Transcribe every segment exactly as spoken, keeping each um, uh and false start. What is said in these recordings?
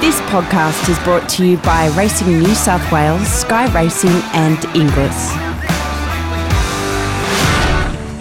This podcast is brought to you by Racing New South Wales, Sky Racing and Inglis.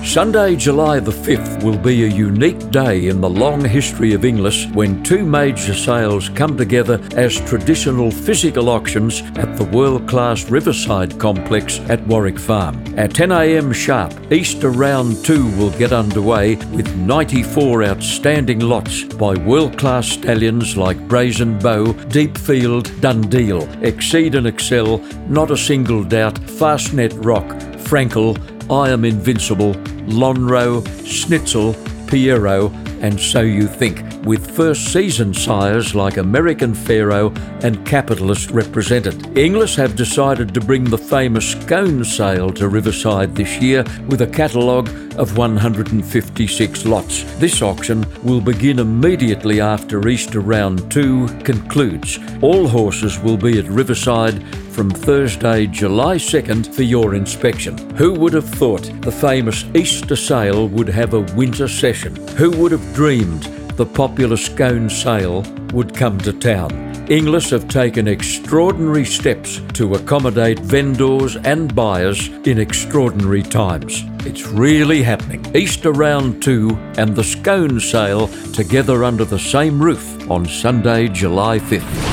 Sunday, July the fifth will be a unique day in the long history of Inglis when two major sales come together as traditional physical auctions at the world-class Riverside Complex at Warwick Farm. At ten a.m. sharp, Easter Round two will get underway with ninety-four outstanding lots by world-class stallions like Brazen Bow, Deep Field, Dundeel, Exceed and Excel, Not a Single Doubt, Fastnet Rock, Frankel, I Am Invincible, Lonro, Schnitzel, Piero and So You Think, with first season sires like American Pharaoh and Capitalist represented. Inglis have decided to bring the famous scone sale to Riverside this year with a catalogue of one hundred fifty-six lots. This auction will begin immediately after Easter Round two concludes. All horses will be at Riverside from Thursday, July second for your inspection. Who would have thought the famous Easter sale would have a winter session? Who would have dreamed the popular scone sale would come to town? Inglis have taken extraordinary steps to accommodate vendors and buyers in extraordinary times. It's really happening. Easter Round two and the scone sale together under the same roof on Sunday, July fifth.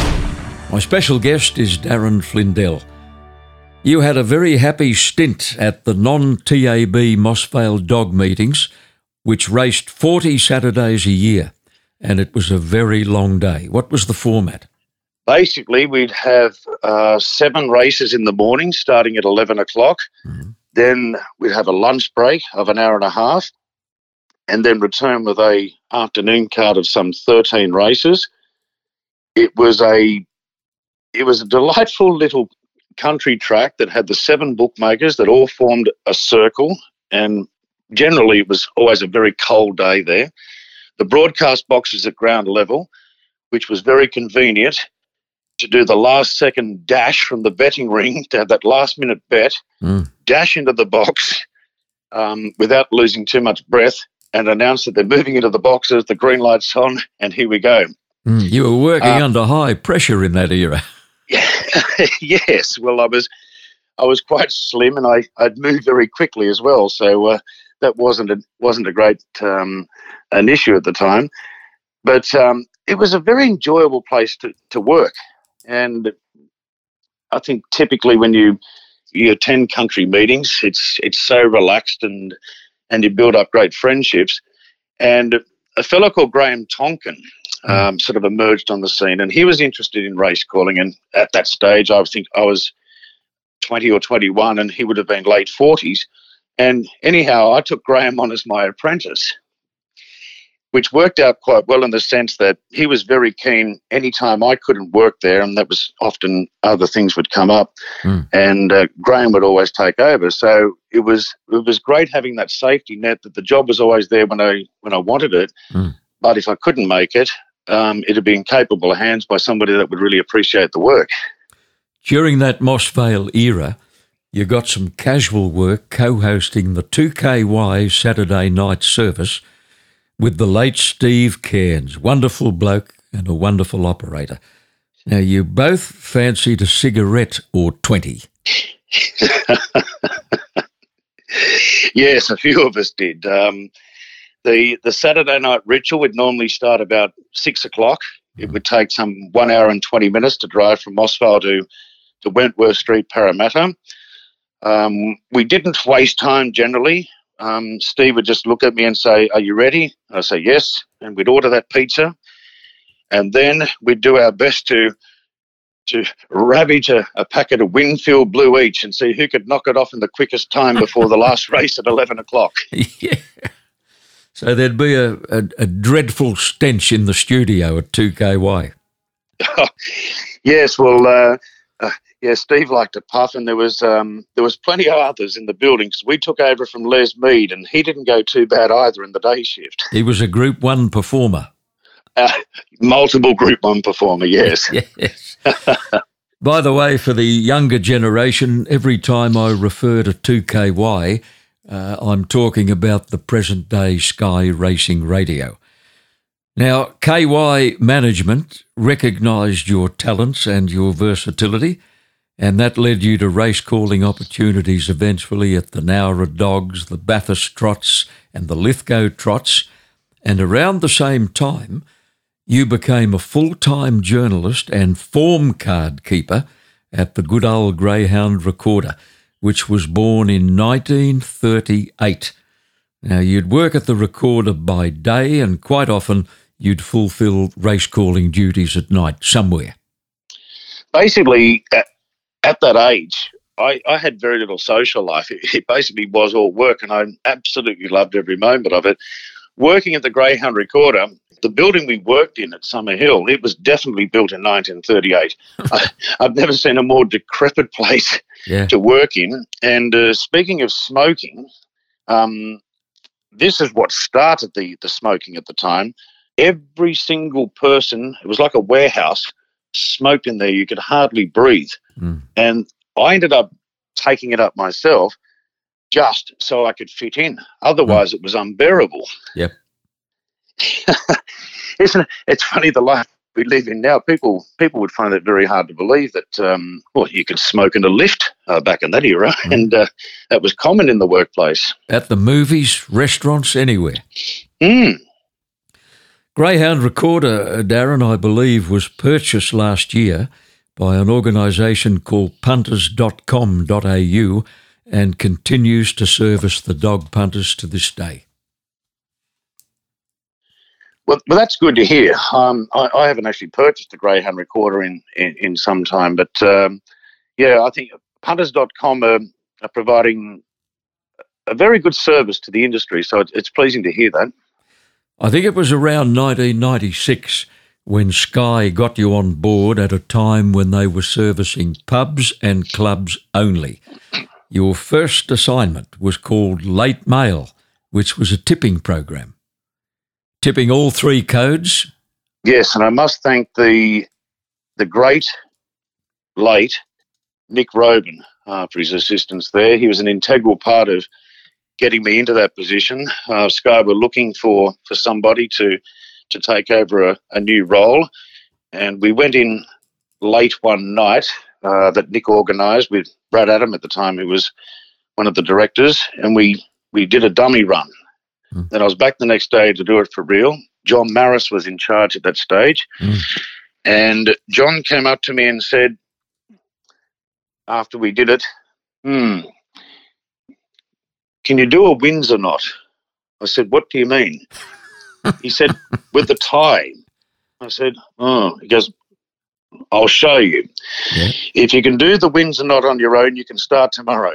My special guest is Darren Flindell. You had a very happy stint at the non-T A B Mossvale Dog Meetings, which raced forty Saturdays a year, and it was a very long day. What was the format? Basically, we'd have uh, seven races in the morning starting at eleven o'clock. Mm-hmm. Then we'd have a lunch break of an hour and a half and then return with a afternoon card of some thirteen races. It was a it was a delightful little country track that had the seven bookmakers that all formed a circle, and generally it was always a very cold day there. The broadcast box is at ground level, which was very convenient to do the last second dash from the betting ring to have that last minute bet, mm. dash into the box um, without losing too much breath and announce that they're moving into the boxes, the green light's on, and here we go. Mm, you were working um, under high pressure in that era. Yeah, yes. Well, I was I was quite slim and I, I'd move very quickly as well, so uh, that wasn't a, wasn't a great um, an issue at the time. But um, it was a very enjoyable place to, to work. And I think typically when you you attend country meetings, it's it's so relaxed and and you build up great friendships. And a fellow called Graham Tonkin um, sort of emerged on the scene, and he was interested in race calling. And at that stage, I think I was twenty or twenty-one, and he would have been late forties. And anyhow, I took Graham on as my apprentice, which worked out quite well in the sense that he was very keen anytime I couldn't work there, and that was often other things would come up, mm. and uh, Graham would always take over. So it was it was great having that safety net that the job was always there when I when I wanted it, mm. but if I couldn't make it, um, it would be in capable hands by somebody that would really appreciate the work. During that Moss Vale era, you got some casual work co-hosting the two K Y Saturday night service with the late Steve Cairns, wonderful bloke and a wonderful operator. Now, you both fancied a cigarette or twenty. Yes, a few of us did. Um, the the Saturday night ritual would normally start about six o'clock. It would take some one hour and twenty minutes to drive from Mossvale to, to Wentworth Street, Parramatta. Um, we didn't waste time generally. Um, Steve would just look at me and say, "Are you ready?" I'd say, "Yes," and we'd order that pizza, and then we'd do our best to to ravage a, a packet of Winfield Blue each and see who could knock it off in the quickest time before the last race at eleven o'clock. Yeah. So there'd be a, a, a dreadful stench in the studio at two K Y. Oh, yes, well... Uh, uh, Yeah, Steve liked to puff, and there was um, there was plenty of others in the building because we took over from Les Mead, and he didn't go too bad either in the day shift. He was a Group One performer, uh, multiple Group One performer. Yes, yes. By the way, for the younger generation, every time I refer to two K Y, uh, I'm talking about the present day Sky Racing Radio. Now, K Y Management recognised your talents and your versatility, and that led you to race calling opportunities eventually at the Nowra Dogs, the Bathurst Trots and the Lithgow Trots. And around the same time, you became a full-time journalist and form card keeper at the good old Greyhound Recorder, which was born in nineteen thirty-eight. Now, you'd work at the Recorder by day and quite often you'd fulfil race calling duties at night somewhere. Basically, at, at that age, I, I had very little social life. It, it basically was all work, and I absolutely loved every moment of it. Working at the Greyhound Recorder, the building we worked in at Summer Hill, it was definitely built in nineteen thirty-eight. I, I've never seen a more decrepit place yeah. to work in. And uh, speaking of smoking, um, this is what started the, the smoking at the time. Every single person, it was like a warehouse, smoked in there. You could hardly breathe. Mm. And I ended up taking it up myself just so I could fit in. Otherwise, mm. it was unbearable. Yep. Isn't it? It's funny, the life we live in now, people people would find it very hard to believe that, um, well, you could smoke in a lift uh, back in that era, mm. and uh, that was common in the workplace. At the movies, restaurants, anywhere. Mm. Greyhound Recorder, Darren, I believe, was purchased last year by an organisation called punters dot com dot a u and continues to service the dog punters to this day. Well, well, that's good to hear. Um, I, I haven't actually purchased a Greyhound Recorder in, in, in some time, but, um, yeah, I think punters dot com are, are providing a very good service to the industry, so it, it's pleasing to hear that. I think it was around nineteen ninety-six when Sky got you on board at a time when they were servicing pubs and clubs only. Your first assignment was called Late Mail, which was a tipping program. Tipping all three codes? Yes, and I must thank the the great, late Nick Roban uh, for his assistance there. He was an integral part of getting me into that position. Uh, Sky were looking for, for somebody to, to take over a, a new role, and we went in late one night uh, that Nick organised with Brad Adam at the time, who was one of the directors, and we, we did a dummy run. Then I was back the next day to do it for real. John Morris was in charge at that stage. Mm. And John came up to me and said, after we did it, hmm, can you do a wins or not? I said, what do you mean? He said, with the tie. I said, oh. He goes, I'll show you. Yeah. If you can do the wins or not on your own, you can start tomorrow.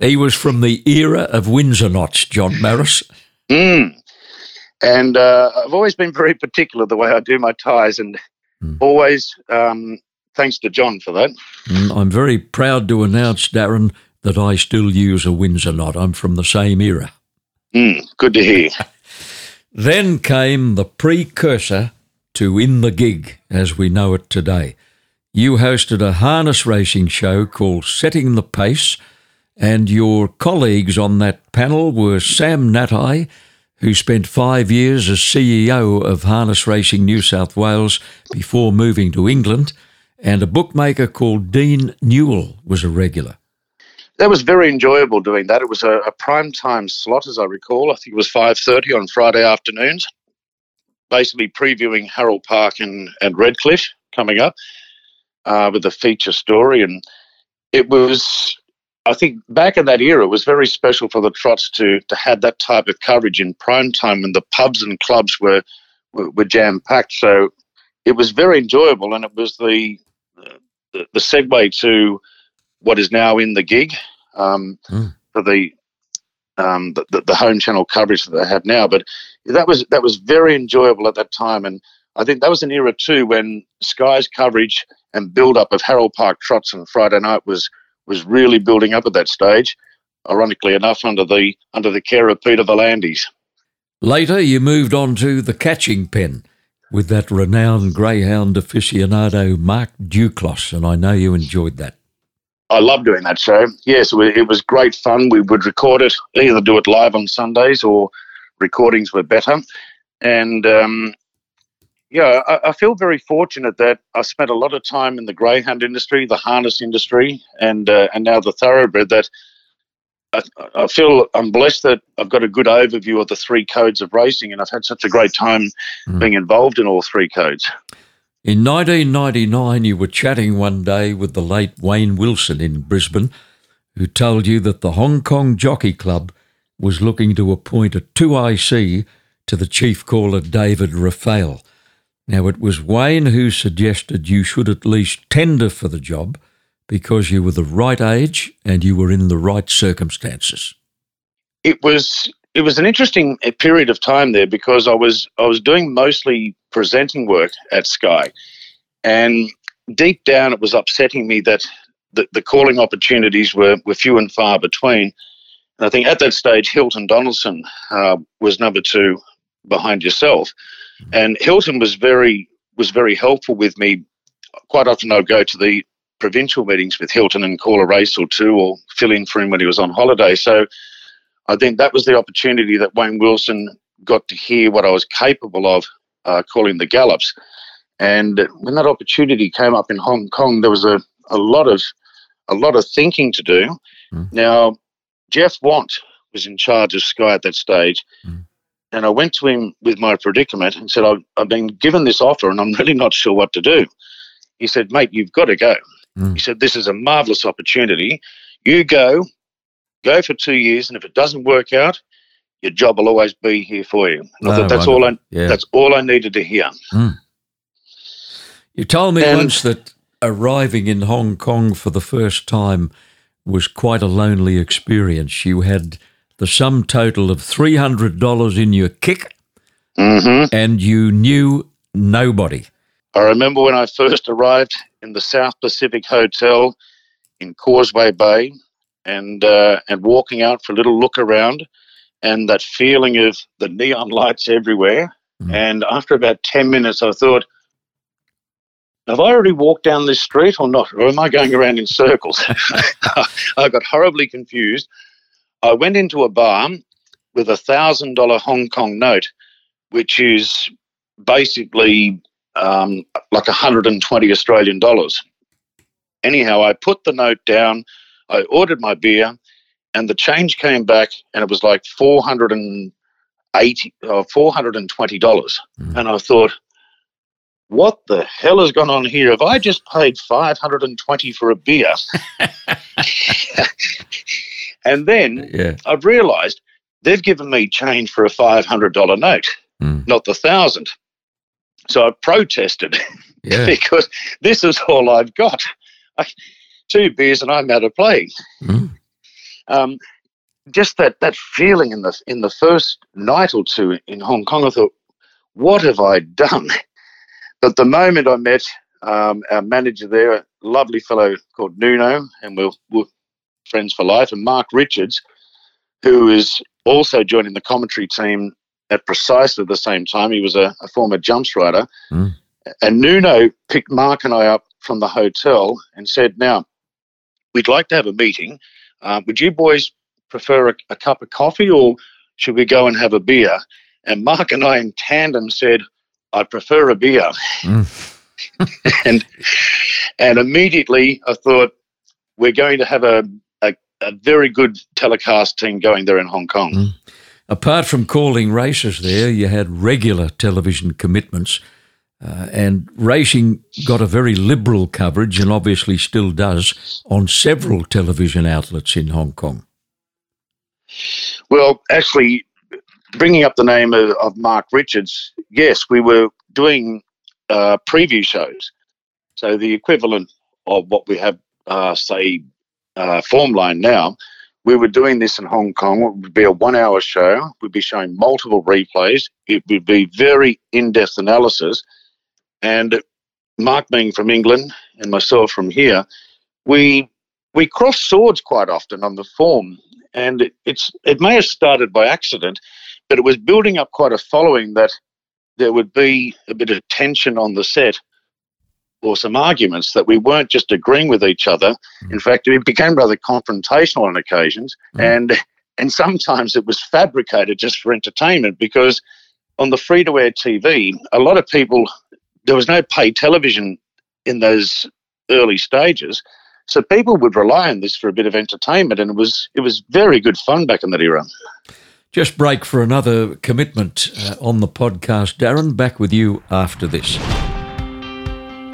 He was from the era of wins or nots, John Morris. Mm. And uh, I've always been very particular the way I do my ties, and mm. always um, thanks to John for that. Mm, I'm very proud to announce, Darren, that I still use a wins or not. I'm from the same era. Mm, good to hear. Then came the precursor to In the Gig as we know it today. You hosted a harness racing show called Setting the Pace, and your colleagues on that panel were Sam Natai, who spent five years as C E O of Harness Racing New South Wales before moving to England, and a bookmaker called Dean Newell was a regular. That was very enjoyable doing that. It was a, a prime time slot, as I recall. I think it was five thirty on Friday afternoons, basically previewing Harold Park and, and Redcliffe coming up. Uh, with a feature story, and it was, I think back in that era, it was very special for the trots to to have that type of coverage in prime time when the pubs and clubs were were, were jam-packed. So it was very enjoyable, and it was the the, the segue to what is now In the Gig um, mm. for the, um, the, the the home channel coverage that they have now. But that was that was very enjoyable at that time, and I think that was an era too when Sky's coverage and build-up of Harold Park trots on Friday night was was really building up at that stage, ironically enough, under the under the care of Peter Volandis. Later, you moved on to the catching pen with that renowned greyhound aficionado Mark Duclos, and I know you enjoyed that. I loved doing that show. Yes, it was great fun. We would record it, either do it live on Sundays or recordings were better. And um, yeah, I, I feel very fortunate that I spent a lot of time in the greyhound industry, the harness industry, and uh, and now the thoroughbred. That I, I feel I'm blessed that I've got a good overview of the three codes of racing, and I've had such a great time mm. being involved in all three codes. In nineteen ninety-nine, you were chatting one day with the late Wayne Wilson in Brisbane, who told you that the Hong Kong Jockey Club was looking to appoint a two I C to the chief caller, David Raphael. Now, it was Wayne who suggested you should at least tender for the job because you were the right age and you were in the right circumstances. It was it was an interesting period of time there because I was I was doing mostly presenting work at Sky, and deep down it was upsetting me that The, the calling opportunities were, were few and far between. And I think at that stage, Hilton Donaldson uh, was number two behind yourself. And Hilton was very was very helpful with me. Quite often I'd go to the provincial meetings with Hilton and call a race or two or fill in for him when he was on holiday. So I think that was the opportunity that Wayne Wilson got to hear what I was capable of uh, calling the gallops. And when that opportunity came up in Hong Kong, there was a a lot of a lot of thinking to do. Mm. Now, Jeff Want was in charge of Sky at that stage, mm. and I went to him with my predicament and said, I've, I've been given this offer and I'm really not sure what to do. He said, mate, you've got to go. Mm. He said, this is a marvellous opportunity. You go, go for two years, and if it doesn't work out, your job will always be here for you. And no, I thought that's, I all, I, yeah. that's all I needed to hear. Mm. You told me and, once that arriving in Hong Kong for the first time was quite a lonely experience. You had the sum total of three hundred dollars in your kick, mm-hmm. and you knew nobody. I remember when I first arrived in the South Pacific Hotel in Causeway Bay and uh, and walking out for a little look around and that feeling of the neon lights everywhere. Mm. And after about ten minutes, I thought, have I already walked down this street or not? Or am I going around in circles? I got horribly confused. I went into a bar with a one thousand dollars Hong Kong note, which is basically um, like one hundred twenty Australian dollars. Anyhow, I put the note down, I ordered my beer, and the change came back and it was like four hundred eighty dollars or four hundred twenty dollars. Mm. And I thought, what the hell has gone on here? Have I just paid five hundred twenty dollars for a beer? And then yeah. I've realised they've given me change for a five hundred dollars note, mm. not the one thousand dollars. So I protested yeah. because this is all I've got. I, two beers and I'm out of play. Mm. Um, just that that feeling in the, in the first night or two in Hong Kong, I thought, what have I done? But the moment I met um, our manager there, a lovely fellow called Nuno, and we're, we're friends for life, and Mark Richards, who is also joining the commentary team at precisely the same time. He was a, a former jumps rider. Mm. And Nuno picked Mark and I up from the hotel and said, now, we'd like to have a meeting. Uh, would you boys prefer a, a cup of coffee or should we go and have a beer? And Mark and I in tandem said, I prefer a beer. Mm. and and immediately I thought, we're going to have a, a, a very good telecast team going there in Hong Kong. Mm. Apart from calling races there, you had regular television commitments uh, and racing got a very liberal coverage and obviously still does on several television outlets in Hong Kong. Well, actually, bringing up the name of, of Mark Richards, yes, we were doing uh, preview shows. So the equivalent of what we have, uh, say, uh, Formline now, we were doing this in Hong Kong. It would be a one-hour show. We'd be showing multiple replays. It would be very in-depth analysis. And Mark being from England and myself from here, we we cross swords quite often on the form. And it, it's it may have started by accident, but it was building up quite a following that there would be a bit of tension on the set or some arguments that we weren't just agreeing with each other. Mm. In fact, it became rather confrontational on occasions, mm. and and sometimes it was fabricated just for entertainment because on the free-to-air T V, a lot of people, there was no pay television in those early stages, so people would rely on this for a bit of entertainment, and it was it was very good fun back in that era. Just break for another commitment uh, on the podcast, Darren. Back with you after this.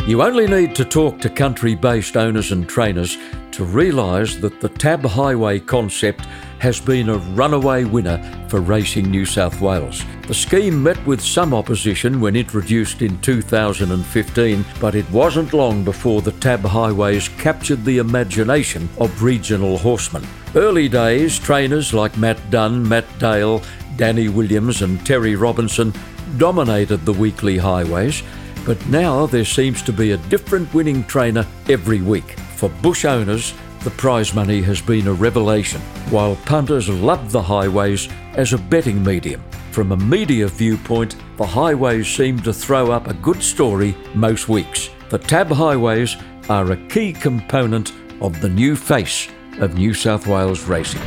You only need to talk to country-based owners and trainers to realise that the Tab Highway concept has been a runaway winner for Racing New South Wales. The scheme met with some opposition when introduced in two thousand fifteen, but it wasn't long before the Tab Highways captured the imagination of regional horsemen. Early days, trainers like Matt Dunn, Matt Dale, Danny Williams and Terry Robinson dominated the weekly highways, but now there seems to be a different winning trainer every week. For bush owners, the prize money has been a revelation, while punters love the highways as a betting medium. From a media viewpoint, the highways seem to throw up a good story most weeks. The Tab Highways are a key component of the new face of New South Wales racing.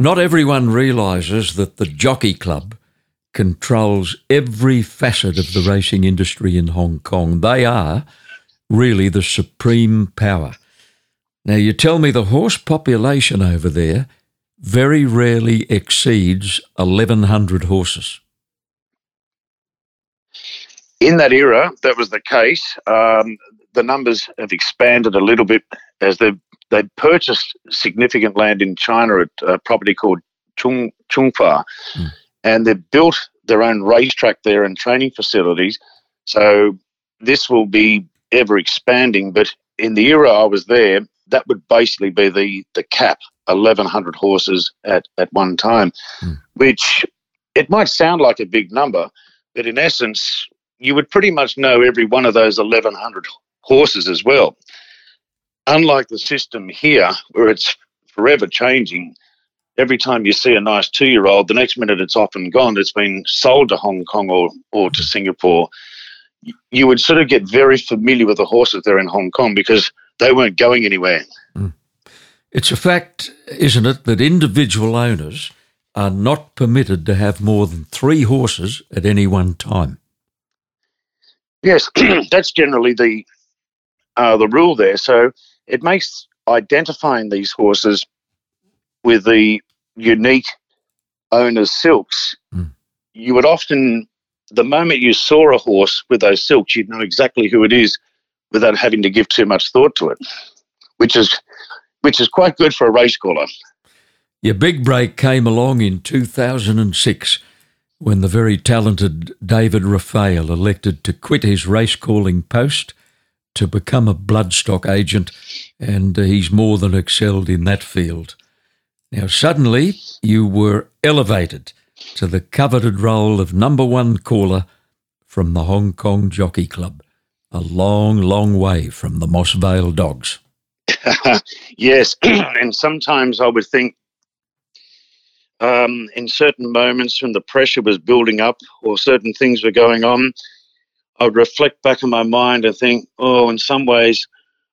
Not everyone realises that the Jockey Club controls every facet of the racing industry in Hong Kong. They are really the supreme power. Now, you tell me the horse population over there very rarely exceeds eleven hundred horses. In that era, that was the case. Um, the numbers have expanded a little bit as they've, they've purchased significant land in China at a property called Chung, Chungfa, hmm. and they've built their own racetrack there and training facilities. So this will be ever expanding, but in the era I was there, that would basically be the the cap, eleven hundred horses at, at one time, mm. which it might sound like a big number, but in essence, you would pretty much know every one of those eleven hundred horses as well. Unlike the system here, where it's forever changing, every time you see a nice two-year-old, the next minute it's off and gone, it's been sold to Hong Kong or, or to Singapore. You would sort of get very familiar with the horses there in Hong Kong because they weren't going anywhere. Mm. It's a fact, isn't it, that individual owners are not permitted to have more than three horses at any one time? Yes, that's generally the uh, the rule there. So it makes identifying these horses with the unique owner's silks, mm. you would often... The moment you saw a horse with those silks, you'd know exactly who it is without having to give too much thought to it, which is which is quite good for a race caller. Your big break came along in two thousand six when the very talented David Raphael elected to quit his race calling post to become a bloodstock agent, and he's more than excelled in that field. Now, suddenly you were elevated to the coveted role of number one caller from the Hong Kong Jockey Club, a long, long way from the Moss Vale Dogs. Yes, and sometimes I would think um, in certain moments when the pressure was building up or certain things were going on, I would reflect back in my mind and think, oh, in some ways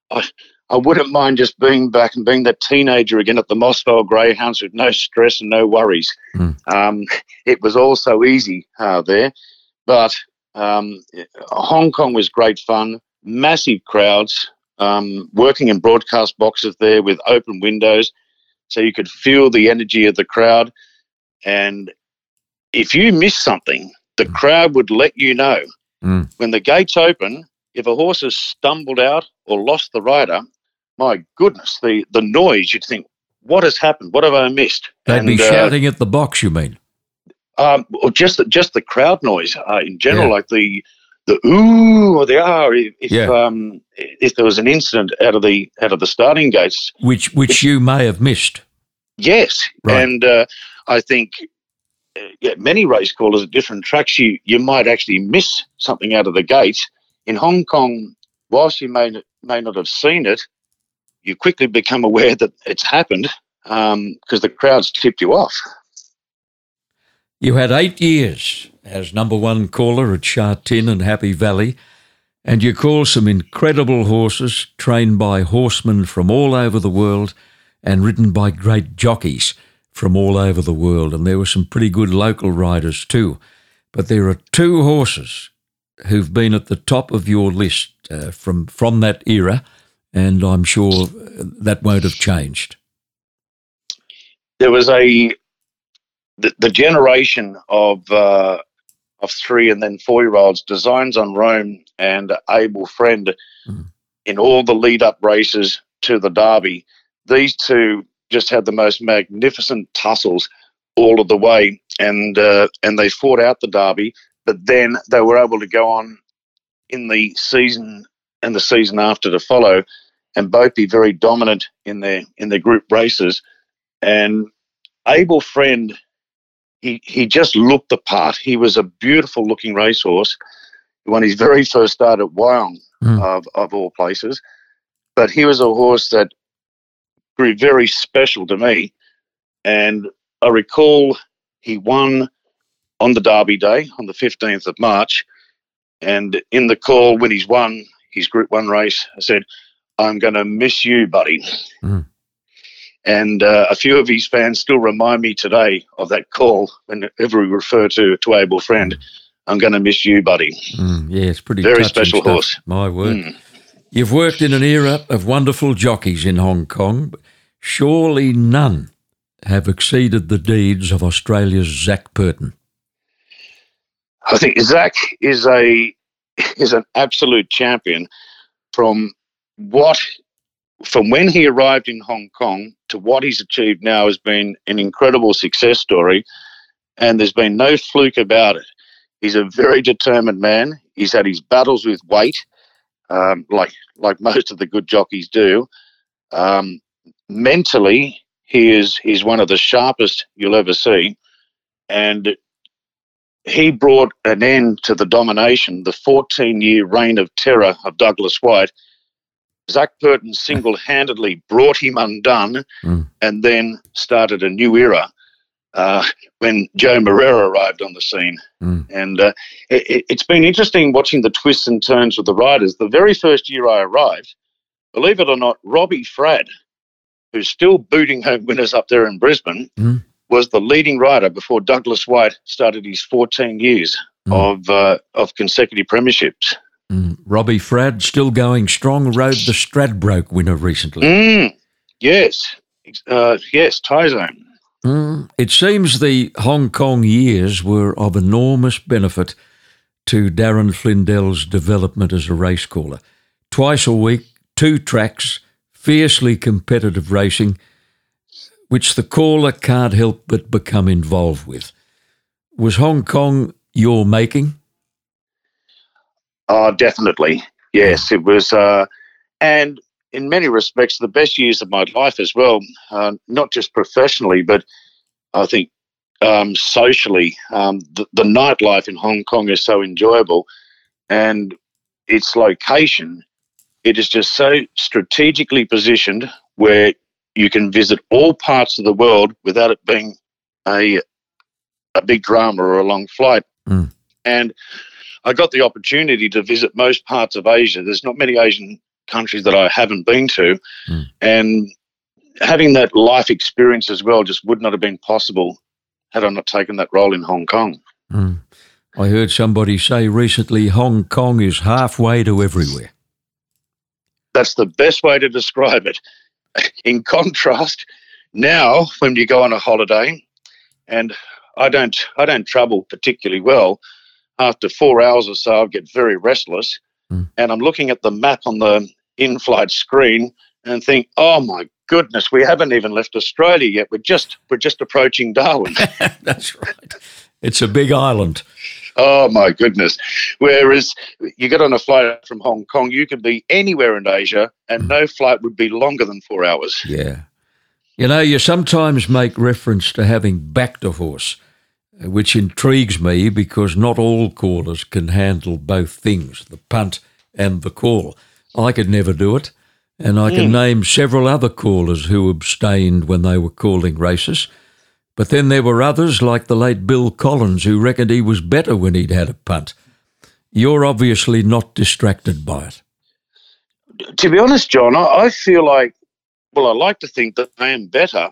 I, I wouldn't mind just being back and being that teenager again at the Moss Vale Greyhounds with no stress and no worries. Mm. Um, it was all so easy uh, there, but um, Hong Kong was great fun, massive crowds, um, working in broadcast boxes there with open windows, so you could feel the energy of the crowd. And if you missed something, the mm. crowd would let you know. Mm. When the gates open, if a horse has stumbled out or lost the rider, my goodness, the, the noise, you'd think, what has happened? What have I missed? They'd and, be shouting uh, at the box, you mean? Um, or just the, just the crowd noise uh, in general, yeah. like the the ooh or the ah, if yeah. um, if there was an incident out of the out of the starting gates, which which, which you may have missed. Yes, right. and uh, I think yeah, many race callers at different tracks, you you might actually miss something out of the gates. In Hong Kong, whilst you may may not have seen it, you quickly become aware that it's happened because um, the crowd's tipped you off. You had eight years as number one caller at Sha Tin and Happy Valley, and you called some incredible horses trained by horsemen from all over the world and ridden by great jockeys from all over the world, and there were some pretty good local riders too. But there are two horses who've been at the top of your list uh, from from that era, and I'm sure that won't have changed. There was a the, the generation of uh, of three and then four year olds, Designs on Rome and Able Friend, mm. in all the lead up races to the Derby. These two just had the most magnificent tussles all of the way, and uh, and they fought out the Derby. But then they were able to go on in the season and the season after to follow, and both be very dominant in their in their group races. And Able Friend, he he just looked the part. He was a beautiful looking racehorse. He won his very first start at Wyong, mm. of of all places. But he was a horse that grew very special to me, and I recall he won on the Derby day, on the fifteenth of March, and in the call when he's won his Group One race, I said, "I'm going to miss you, buddy." Mm. And uh, a few of his fans still remind me today of that call whenever we refer to to Able Friend. Mm. "I'm going to miss you, buddy." Mm, yeah, it's pretty very special stuff. Horse. My word. Mm. You've worked in an era of wonderful jockeys in Hong Kong, but surely none have exceeded the deeds of Australia's Zach Purton. I think Zach is a is an absolute champion. From what from when he arrived in Hong Kong to what he's achieved now has been an incredible success story, and there's been no fluke about it. He's a very determined man. He's had his battles with weight, um, like like most of the good jockeys do. Um, mentally, he is he's one of the sharpest you'll ever see, and he brought an end to the domination, the fourteen-year reign of terror of Douglas Whyte. Zach Purton single-handedly brought him undone mm. and then started a new era uh, when Joe Moreira arrived on the scene. Mm. And uh, it, it's been interesting watching the twists and turns with the riders. The very first year I arrived, believe it or not, Robbie Fradd, who's still booting home winners up there in Brisbane, mm. was the leading rider before Douglas Whyte started his fourteen years mm. of uh, of consecutive premierships. Mm. Robbie Fradd, still going strong, rode the Stradbroke winner recently. Mm. Yes, uh, yes, Taizone. Mm. It seems the Hong Kong years were of enormous benefit to Darren Flindell's development as a race caller. Twice a week, two tracks, fiercely competitive racing, which the caller can't help but become involved with. Was Hong Kong your making? Oh, definitely. Yes, it was. Uh, and in many respects, the best years of my life as well, uh, not just professionally, but I think um, socially. Um, the, the nightlife in Hong Kong is so enjoyable, and its location, it is just so strategically positioned where you can visit all parts of the world without it being a a big drama or a long flight. Mm. And I got the opportunity to visit most parts of Asia. There's not many Asian countries that I haven't been to. Mm. And having that life experience as well just would not have been possible had I not taken that role in Hong Kong. Mm. I heard somebody say recently, Hong Kong is halfway to everywhere. That's the best way to describe it. In contrast, now when you go on a holiday, and I don't I don't travel particularly well, after four hours or so I get very restless, mm. and I'm looking at the map on the in-flight screen and think, oh my goodness, we haven't even left Australia yet. We're just we're just approaching Darwin. That's right. It's a big island. Oh my goodness. Whereas you get on a flight from Hong Kong, you could be anywhere in Asia and mm. no flight would be longer than four hours. Yeah. You know, you sometimes make reference to having backed a horse, which intrigues me because not all callers can handle both things, the punt and the call. I could never do it, and I can mm. name several other callers who abstained when they were calling races. But then there were others like the late Bill Collins who reckoned he was better when he'd had a punt. You're obviously not distracted by it. To be honest, John, I feel like, well, I like to think that I am better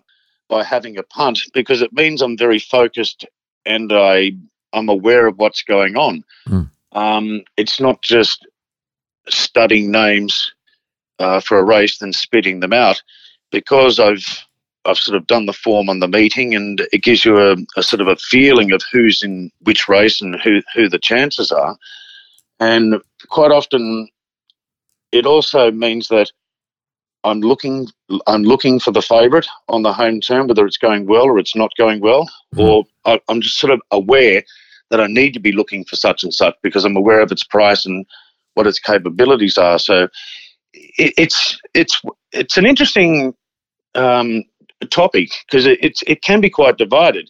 by having a punt because it means I'm very focused and I I'm aware of what's going on. Mm. Um, it's not just studying names uh, for a race and spitting them out, because I've I've sort of done the form on the meeting, and it gives you a, a sort of a feeling of who's in which race and who, who the chances are. And quite often it also means that I'm looking I'm looking for the favourite on the home turn, whether it's going well or it's not going well, mm. or I, I'm just sort of aware that I need to be looking for such and such because I'm aware of its price and what its capabilities are. So it, it's it's it's an interesting um, topic because it, it's it can be quite divided.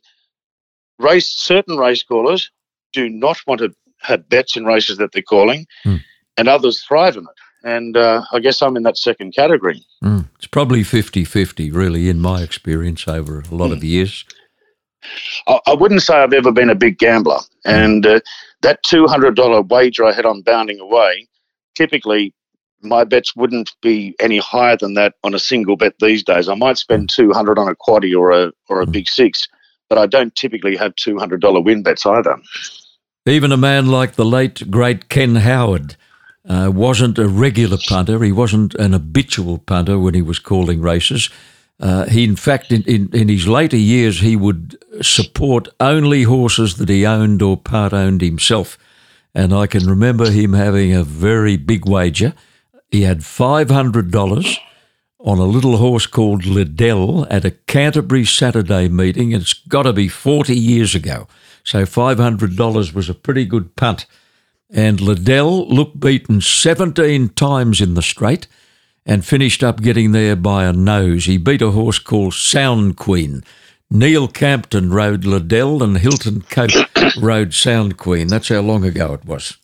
Race certain race callers do not want to have bets in races that they're calling, mm. and others thrive in it. And uh, I guess I'm in that second category. Mm. It's probably fifty-fifty, really, in my experience over a lot mm. of years. I, I wouldn't say I've ever been a big gambler. Mm. And uh, that two hundred dollars wager I had on Bounding Away, typically my bets wouldn't be any higher than that on a single bet these days. I might spend mm. two hundred dollars on a quaddie or a, or a mm. big six, but I don't typically have two hundred dollars win bets either. Even a man like the late, great Ken Howard Uh, wasn't a regular punter. He wasn't an habitual punter when he was calling races. Uh, he, in fact, in, in, in his later years, he would support only horses that he owned or part-owned himself. And I can remember him having a very big wager. He had five hundred dollars on a little horse called Liddell at a Canterbury Saturday meeting. It's got to be forty years ago. So five hundred dollars was a pretty good punt. And Liddell looked beaten seventeen times in the straight and finished up getting there by a nose. He beat a horse called Sound Queen. Neil Campton rode Liddell and Hilton Cope rode Sound Queen. That's how long ago it was.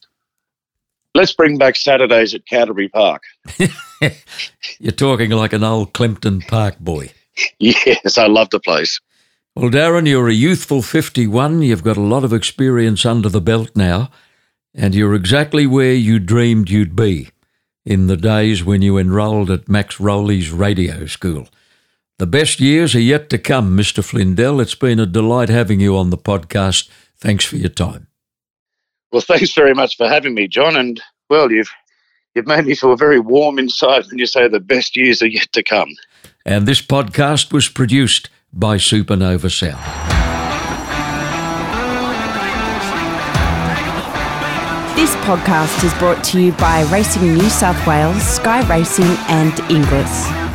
Let's bring back Saturdays at Canterbury Park. You're talking like an old Clempton Park boy. Yes, I love the place. Well, Darren, you're a youthful fifty-one. You've got a lot of experience under the belt now. And you're exactly where you dreamed you'd be in the days when you enrolled at Max Rowley's radio school. The best years are yet to come, Mister Flindell. It's been a delight having you on the podcast. Thanks for your time. Well, thanks very much for having me, John. And, well, you've, you've made me feel very warm inside when you say the best years are yet to come. And this podcast was produced by Supernova Sound. This podcast is brought to you by Racing New South Wales, Sky Racing and Inglis.